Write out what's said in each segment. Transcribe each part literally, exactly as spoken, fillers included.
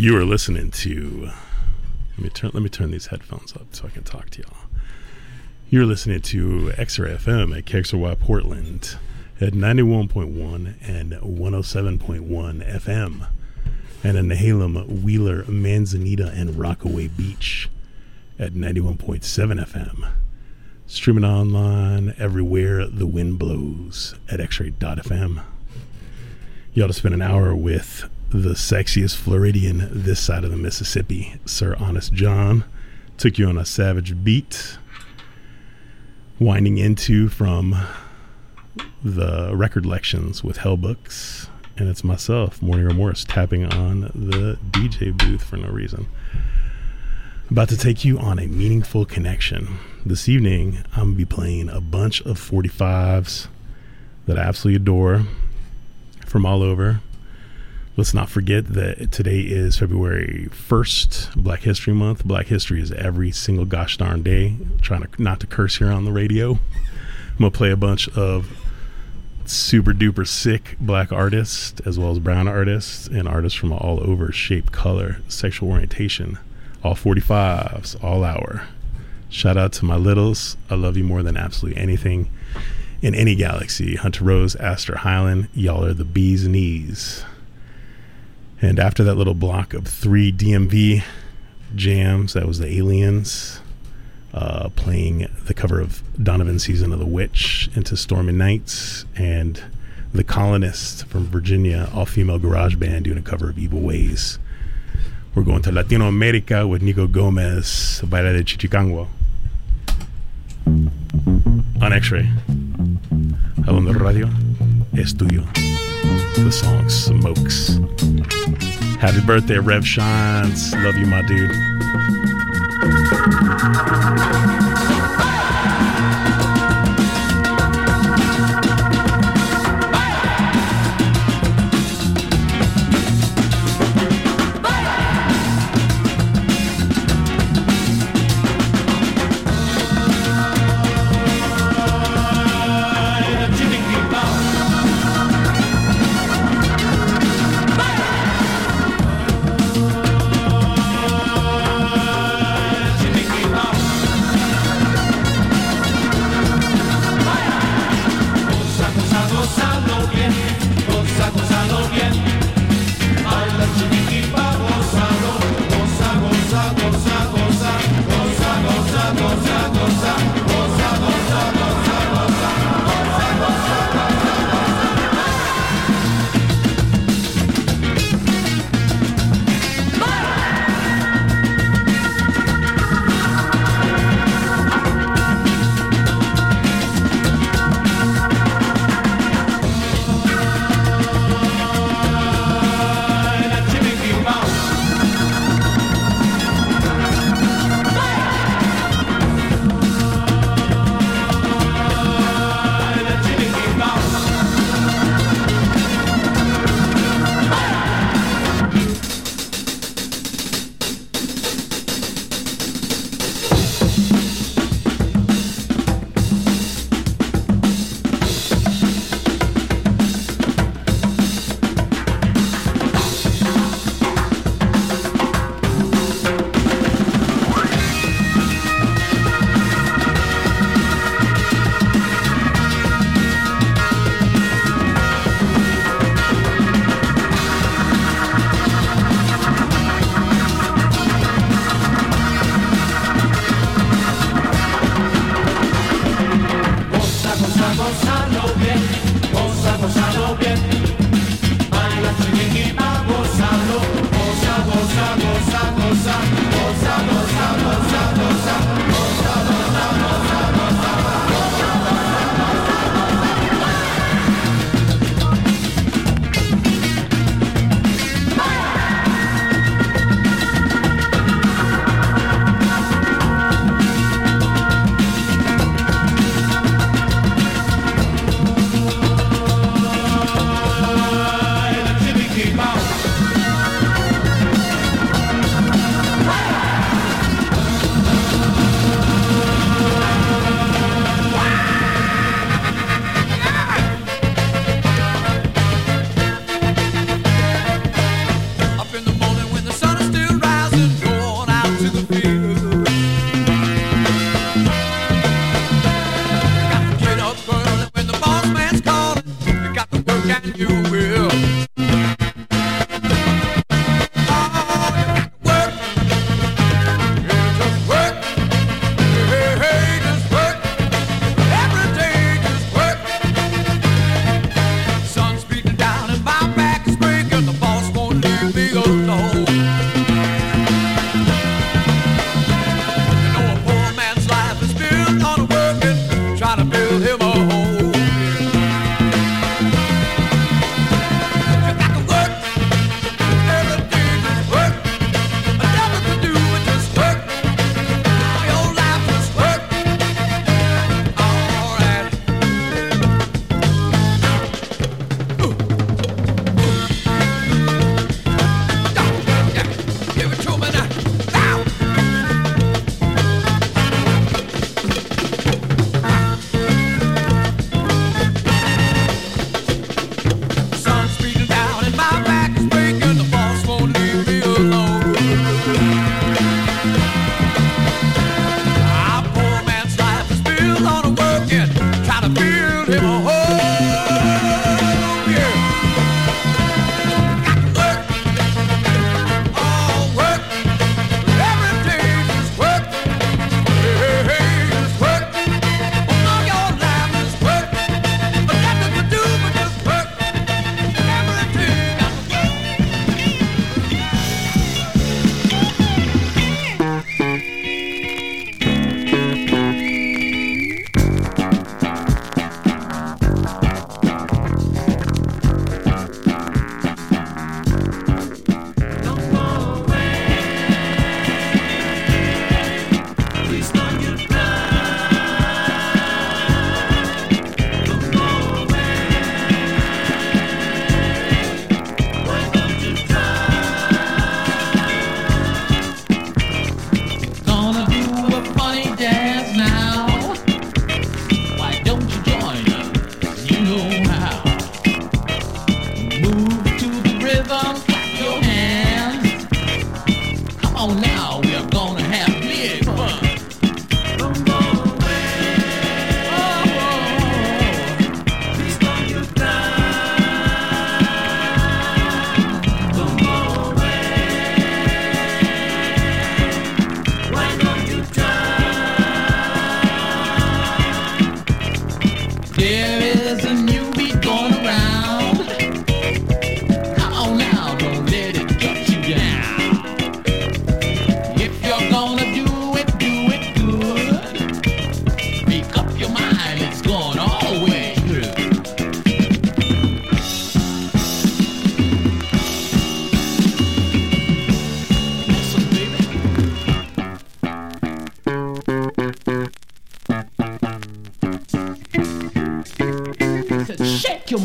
You are listening to. Let me turn. Let me turn these headphones up so I can talk to y'all. You're listening to X R A Y F M at K X R Y Portland at ninety-one point one and one oh seven point one F M, and in Nehalem, Wheeler, Manzanita, and Rockaway Beach at ninety-one point seven F M. Streaming online everywhere the wind blows at x ray dot f m. Y'all just spent an hour with the sexiest Floridian this side of the Mississippi, Sir Honest John. Took you on a savage beat. Winding into from the record lections with Hell Books. And it's myself, Morning Remorse, tapping on the D J booth for no reason. About to take you on a meaningful connection. This evening, I'm going to be playing a bunch of forty-fives that I absolutely adore from all over. Let's not forget that today is February first, Black History Month. Black history is every single gosh darn day. I'm trying to not to curse here on the radio. I'm going to play a bunch of super duper sick black artists, as well as brown artists, and artists from all over, shape, color, sexual orientation. All forty-fives, all hour. Shout out to my littles. I love you more than absolutely anything in any galaxy. Hunter Rose, Aster Highland, y'all are the bee's knees. And after that little block of three D M V jams, that was the Aliens uh, playing the cover of Donovan's Season of the Witch into Stormy Nights, and the Colonists from Virginia, all-female garage band doing a cover of Evil Ways. We're going to Latino America with Nico Gomez, Baila de Chibiquiban on X-Ray. Hablando Radio es tuyo. The song smokes. Happy birthday, Rev Shines. Love you, my dude.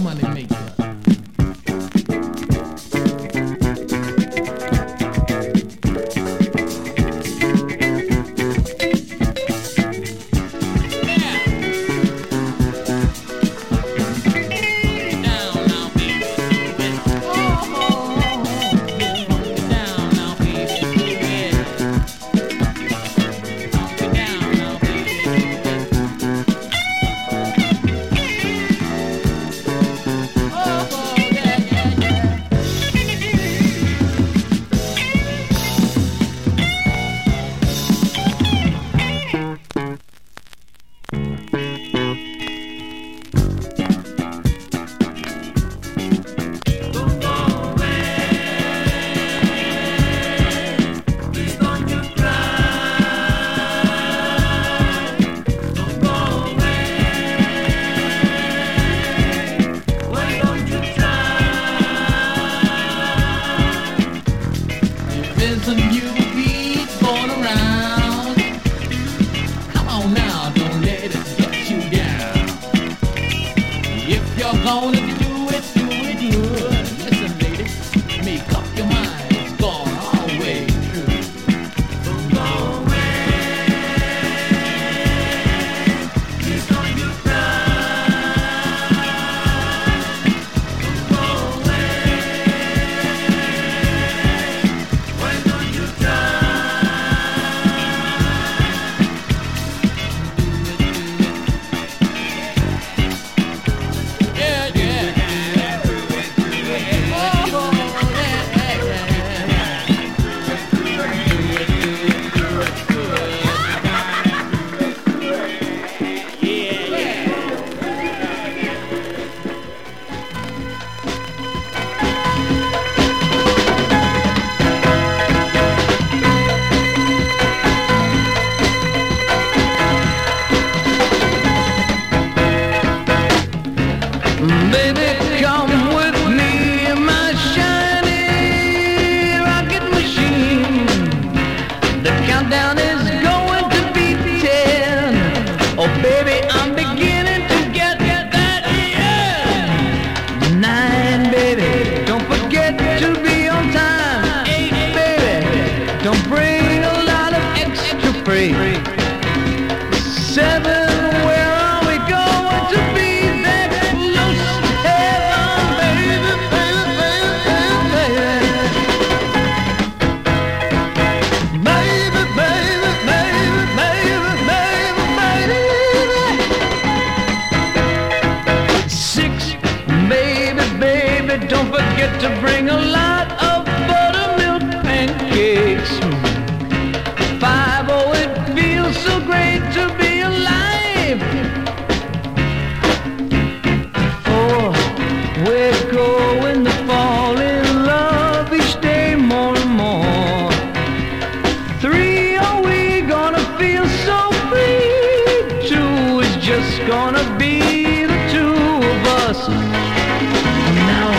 money maker. Gonna be the two of us now.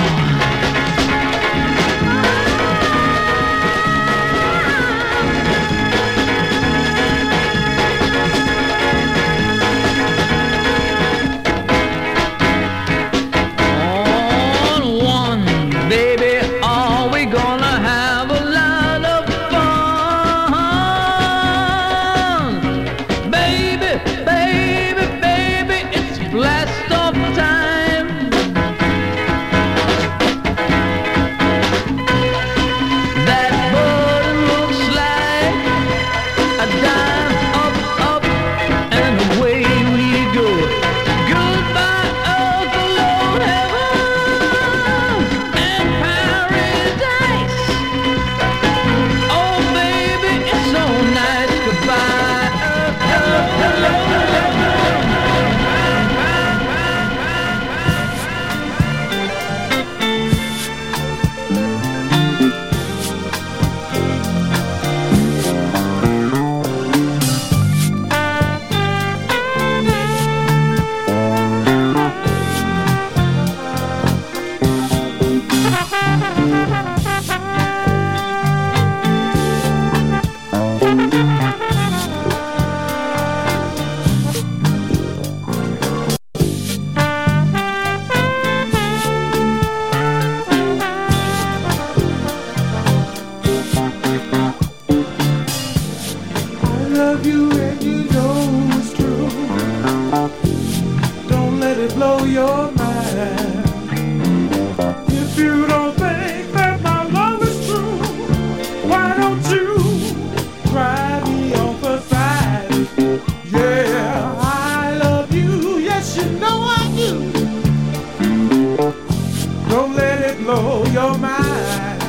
blow your mind.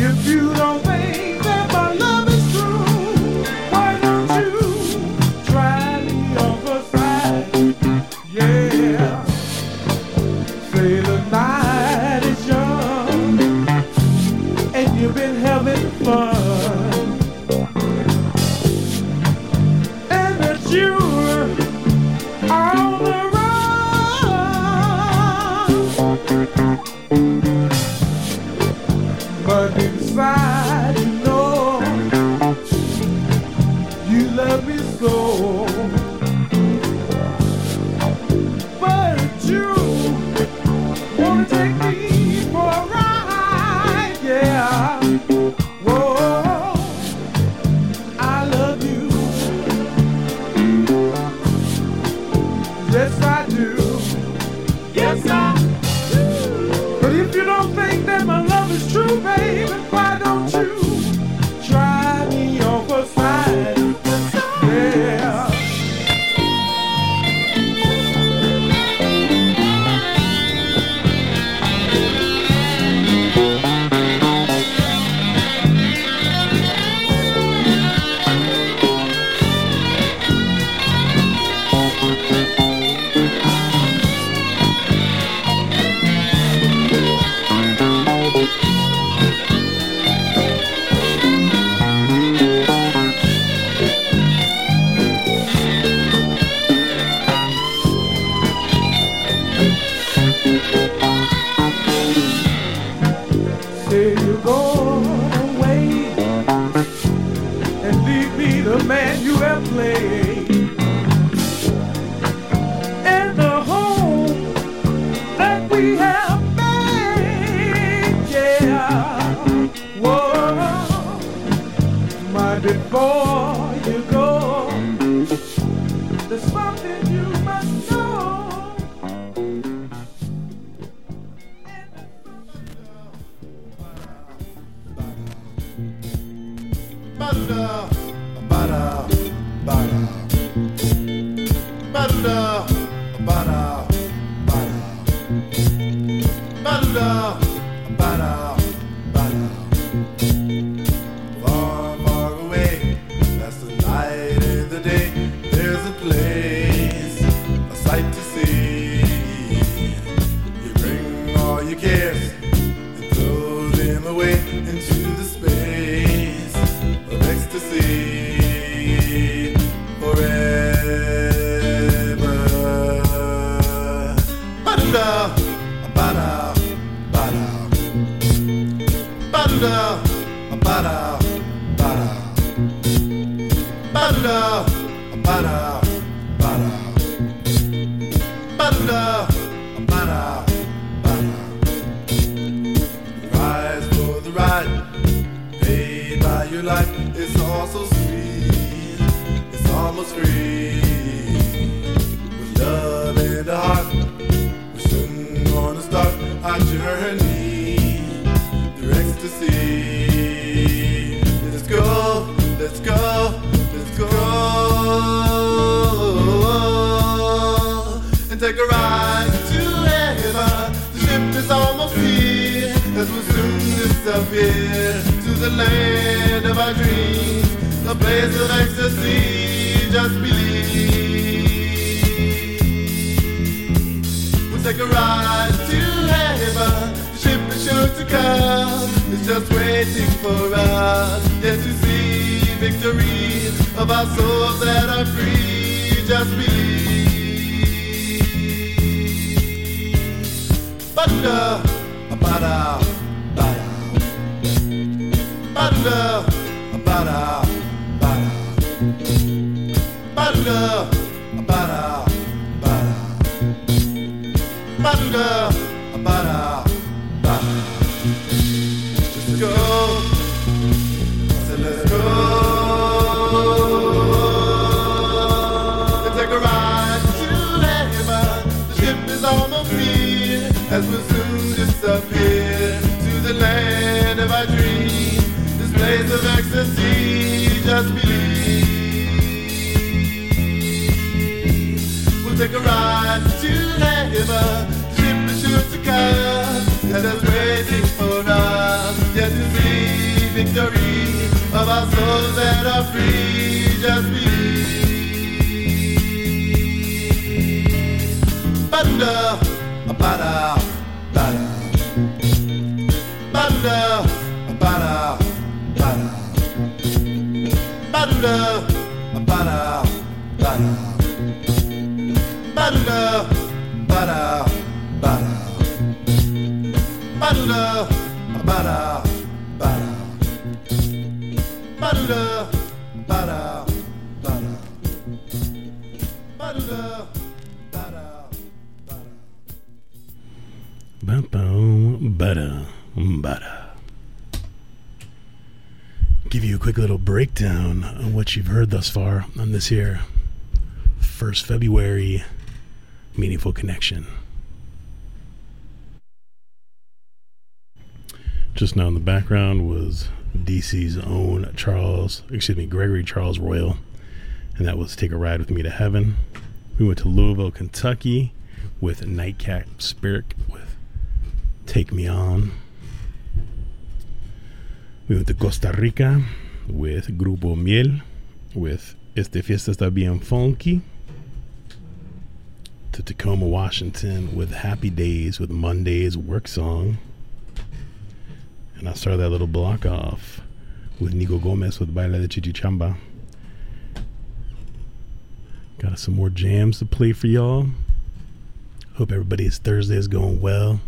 If you don't think that my love is true, why don't you try the other side? Yeah, say the night is young and you've been having fun, and that you are on the run, but inside you know you love me so. Take a ride to heaven, trip and shoot to come. bada, bada, bada, bada, bada, bada, bada, bada, bada, bada, bada, bada, bada, bada, bada, bada, bada, bada, bada, bada, bada, bada. Give you a quick little breakdown on what you've heard thus far on this here first February Meaningful Connection. Just now in the background was D C's own Charles, excuse me, Gregory Charles Royal, and that was Take a Ride With Me to Heaven. We went to Louisville, Kentucky with Nightcap Spirit with Take Me On. We went to Costa Rica with Grupo Miel with Este Fiesta Está Bien Funky. To Tacoma, Washington with Happy Days with Monday's Work Song. And I started that little block off with Nico Gomez with Baila Chibiquiban. Got some more jams to play for y'all. Hope everybody's Thursday is going well.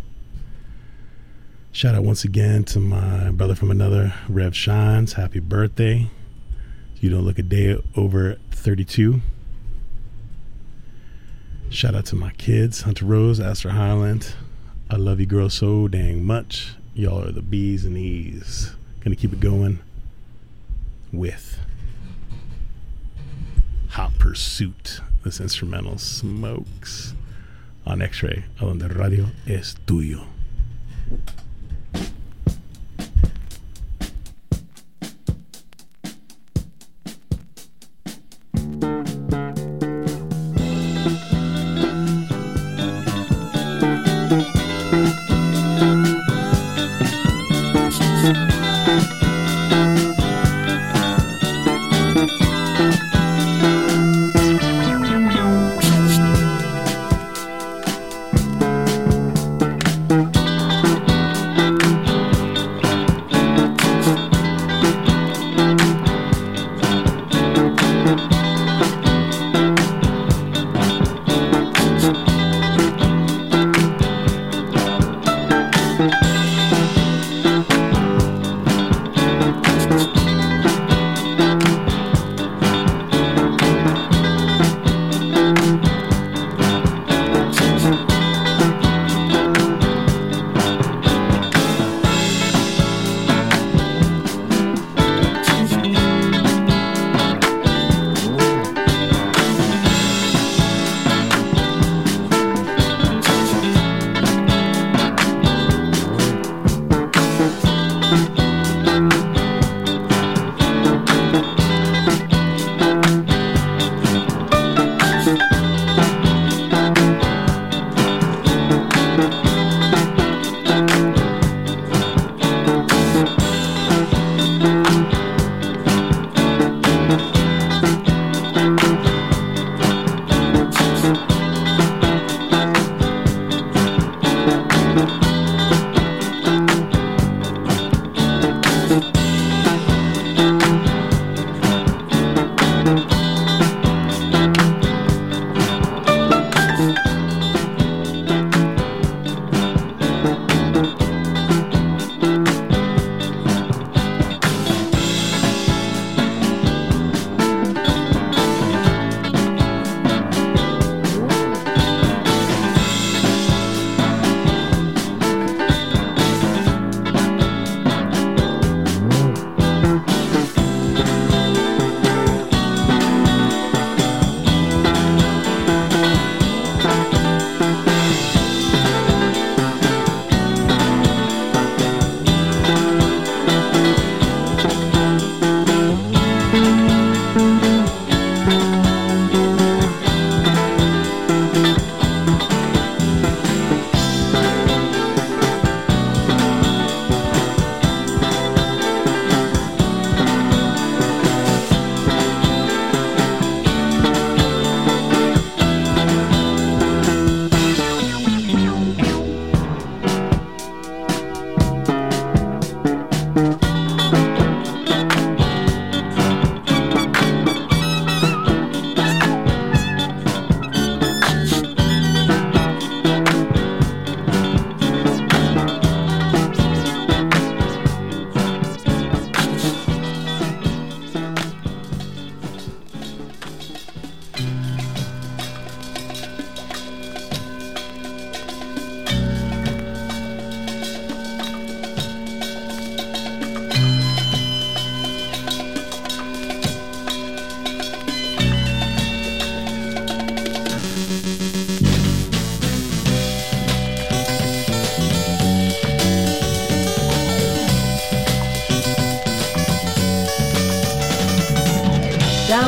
Shout out once again to my brother from another, Rev Shines. Happy birthday. You don't look a day over thirty-two. Shout out to my kids, Hunter Rose, Aster Highland. I love you girls so dang much. Y'all are the bees and e's. Gonna keep it going with Hot Pursuit. This instrumental smokes on X-Ray. A donde radio es tuyo.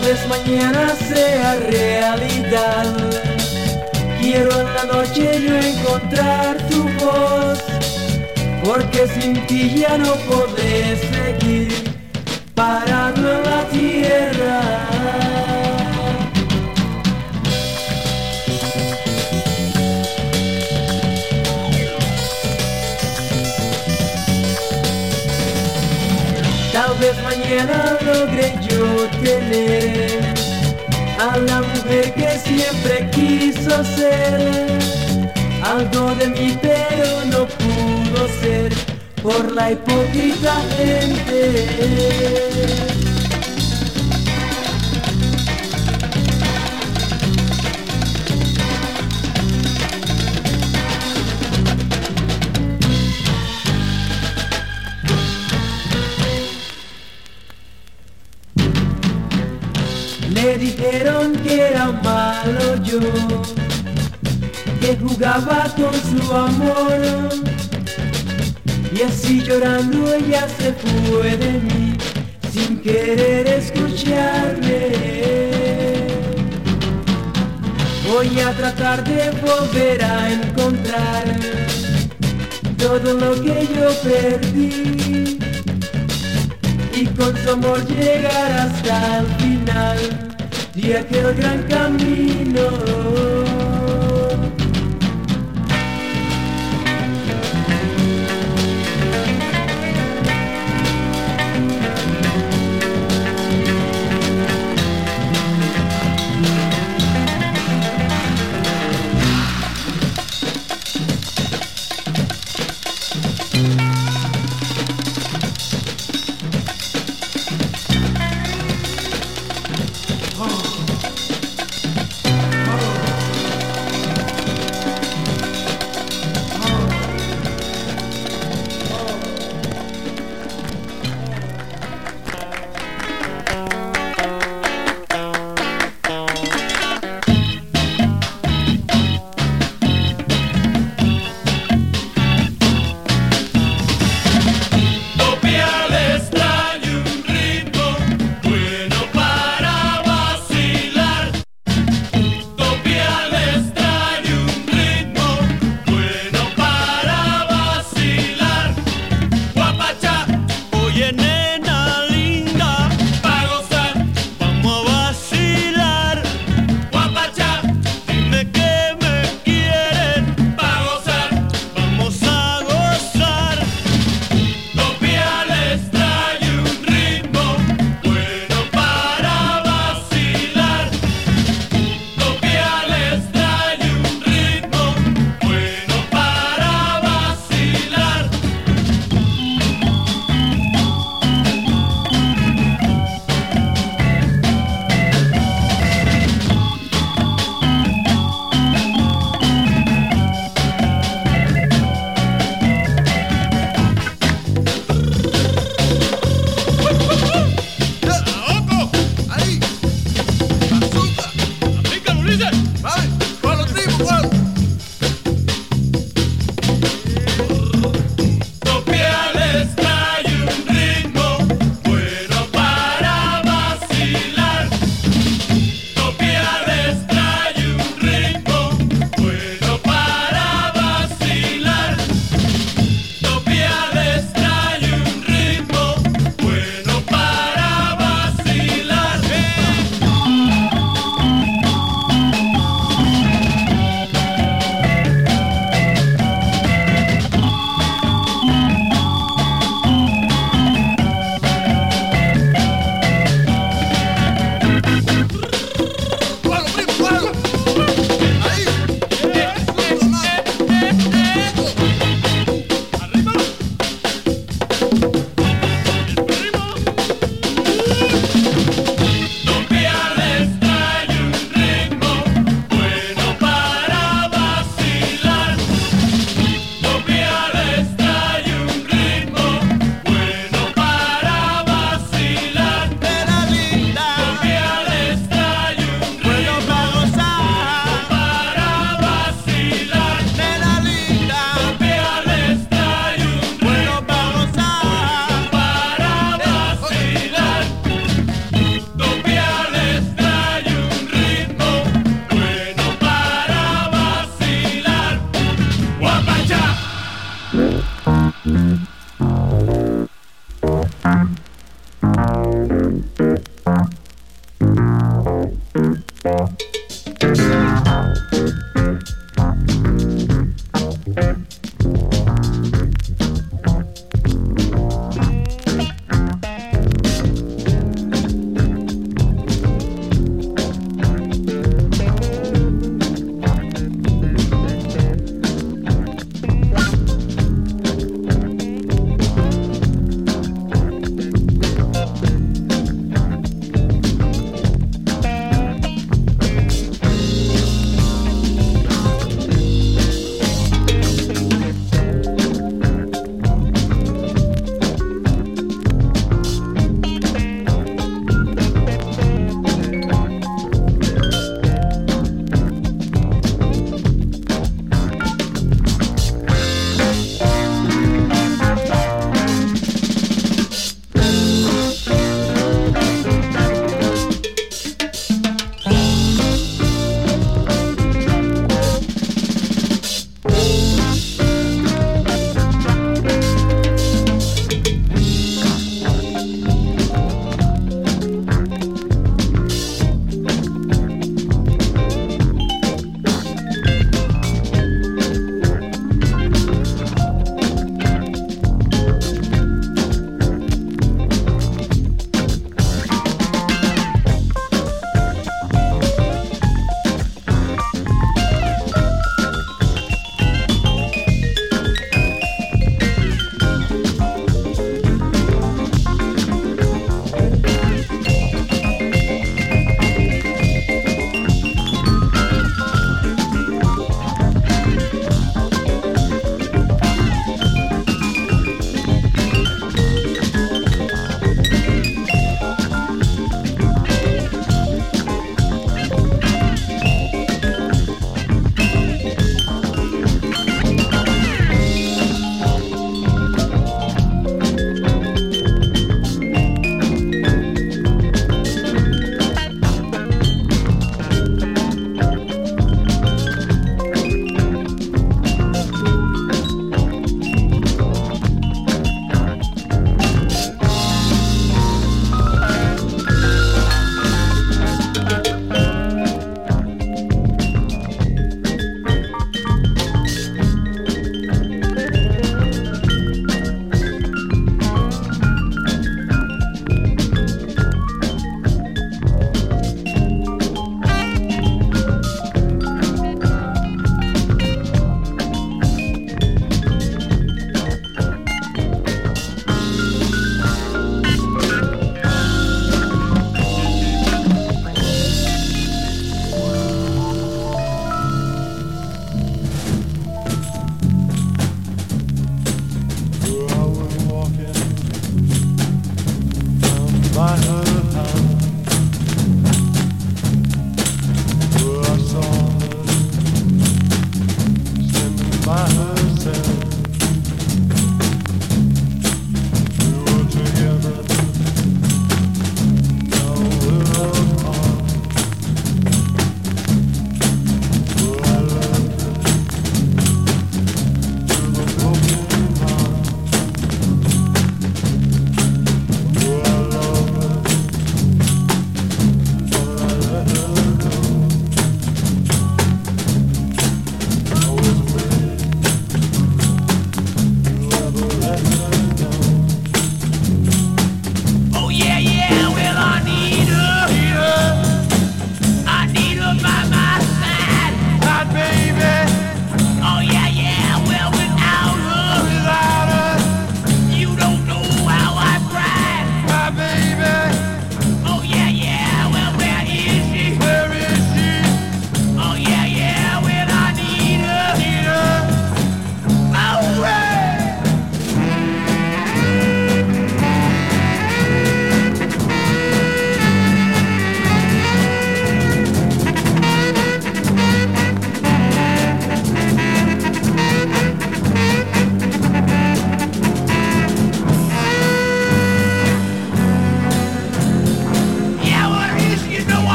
verdes mañanas sea realidad. Quiero en la noche yo encontrar tu voz, porque sin ti ya no podré seguir parado en la tierra. Mañana logré yo tener a la mujer que siempre quiso ser, algo de mí pero no pudo ser por la hipócrita gente. Dijeron que era malo yo, que jugaba con su amor, y así llorando ella se fue de mí, sin querer escucharme. Voy a tratar de volver a encontrar todo lo que yo perdí, y con su amor llegar hasta el final y aquel gran camino.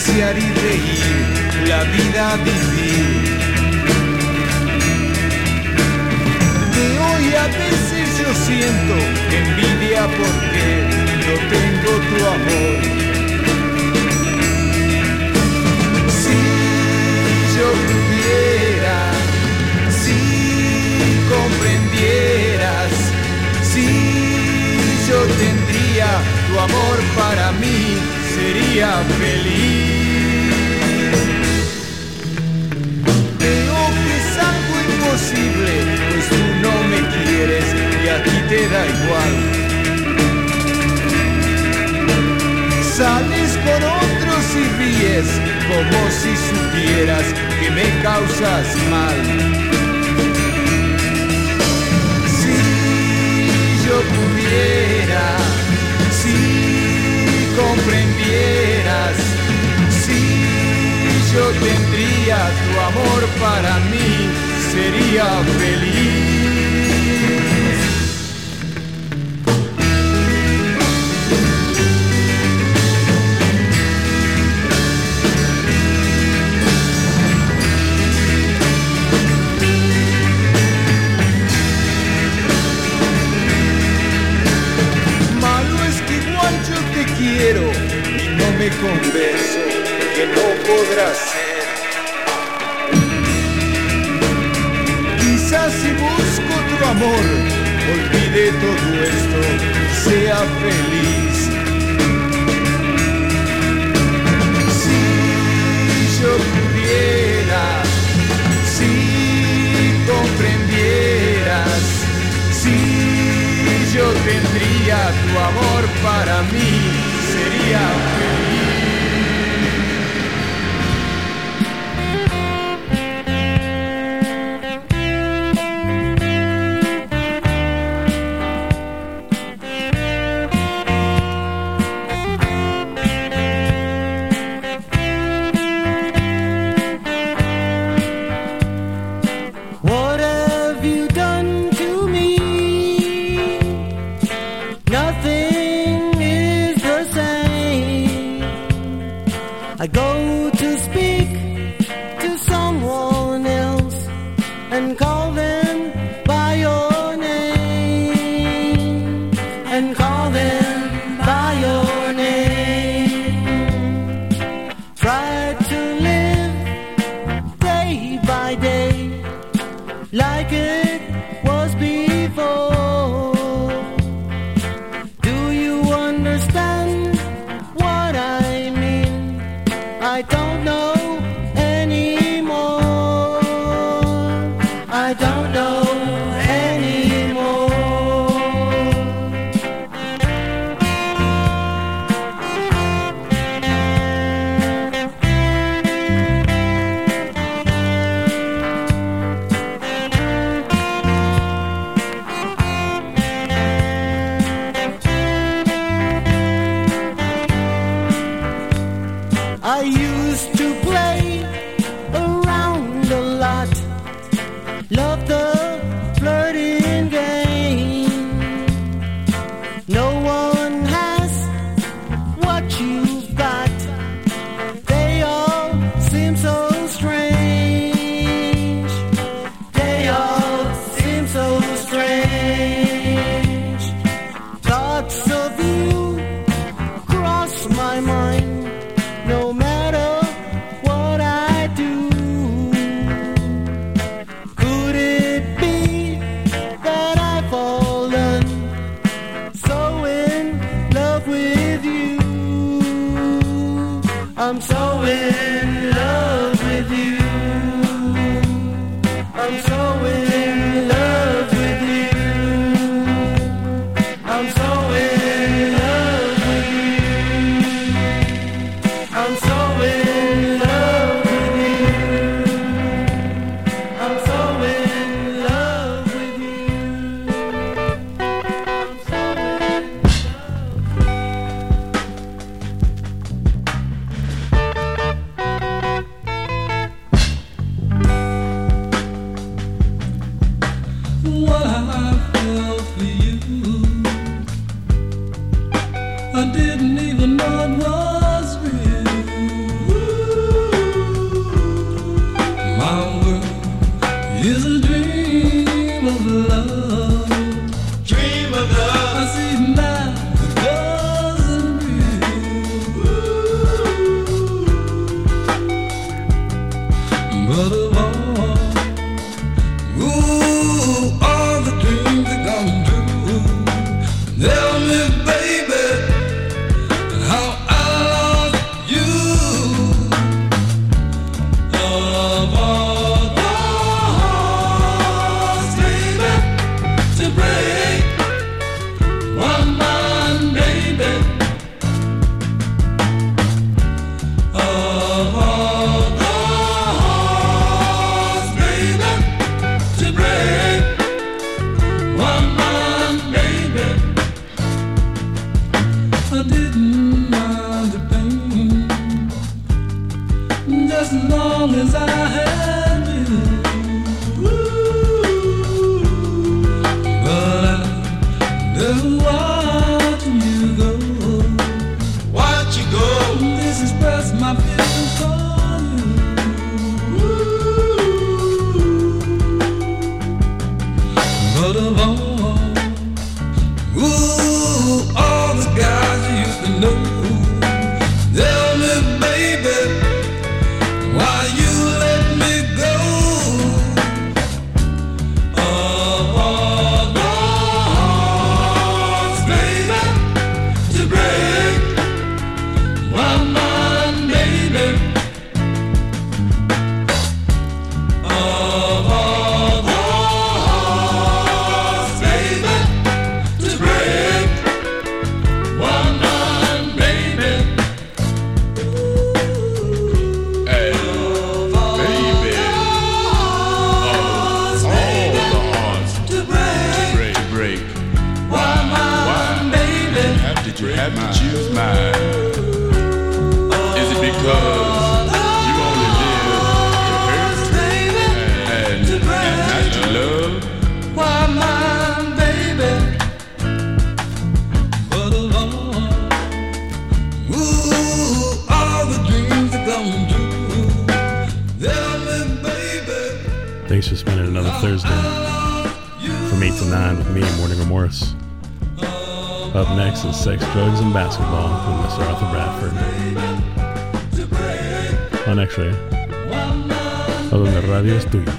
Pasear y reír, la vida vivir. De hoy a veces yo siento envidia porque no tengo tu amor. Si yo pudiera, si comprendieras, si yo tendría tu amor para mí, sería feliz. Creo que es algo imposible, pues tú no me quieres y a ti te da igual. Sales con otros y ríes como si supieras que me causas mal. Si yo pudiera, si comprendieras, si yo tendría tu amor para mí, sería feliz. Quiero y no me convenzo que no podrás ser. Quizás si busco tu amor, olvide todo esto, sea feliz. Si yo pudiera, si comprendieras, si yo tendría tu amor para mí, sería feliz. I didn't even know it was real. Thanks for spending another Thursday from eight to nine with me, Morning Remorse. Up next is Sex, Drugs, and Basketball with Mister Arthur Bradford on X-Ray. A donde radio es tuyo.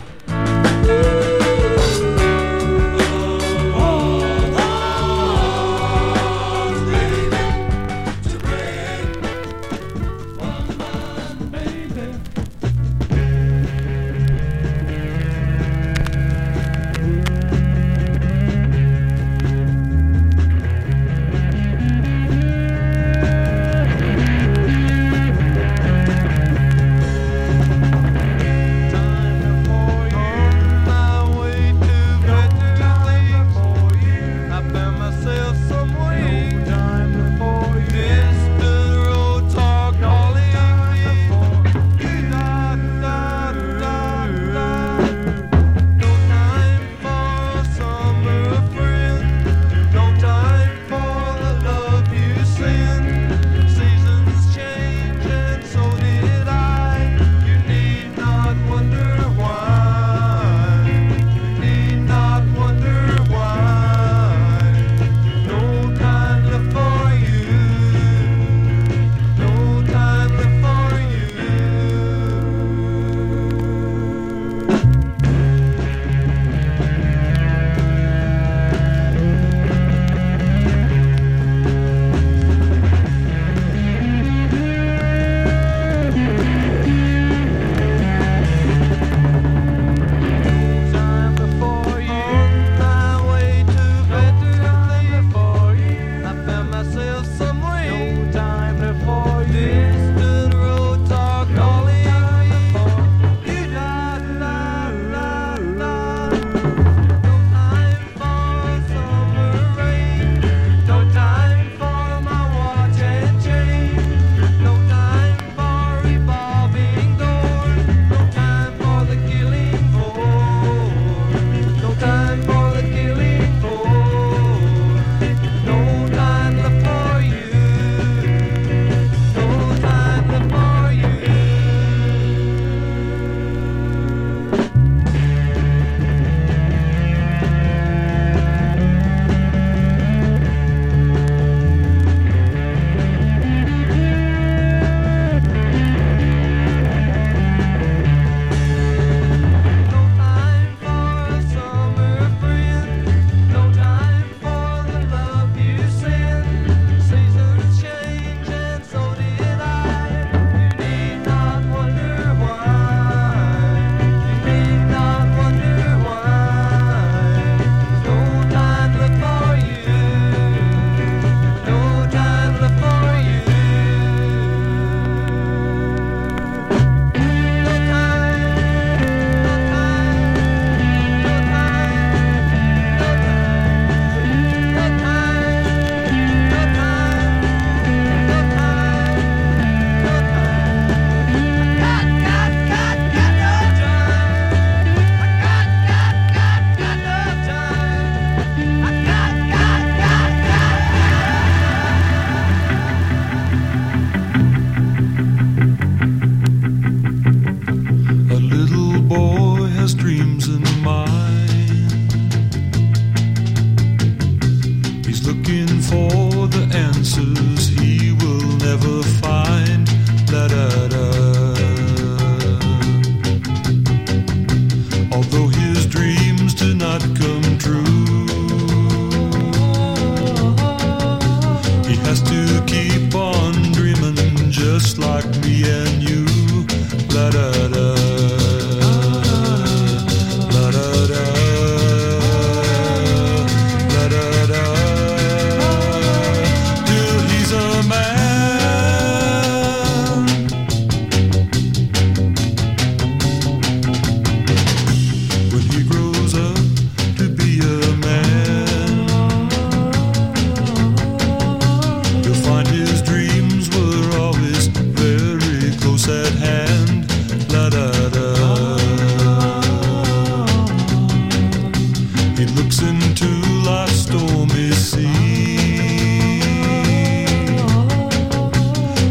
It looks into la stormy sea.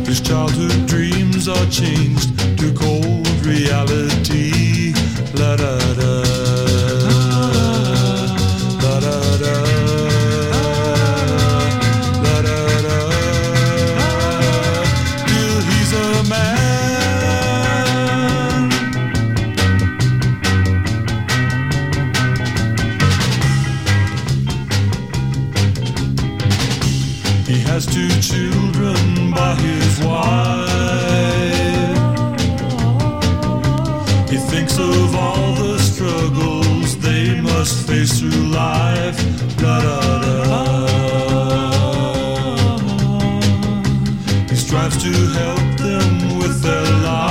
His childhood dreams are changed to cold reality. La da da. To help them with their lives.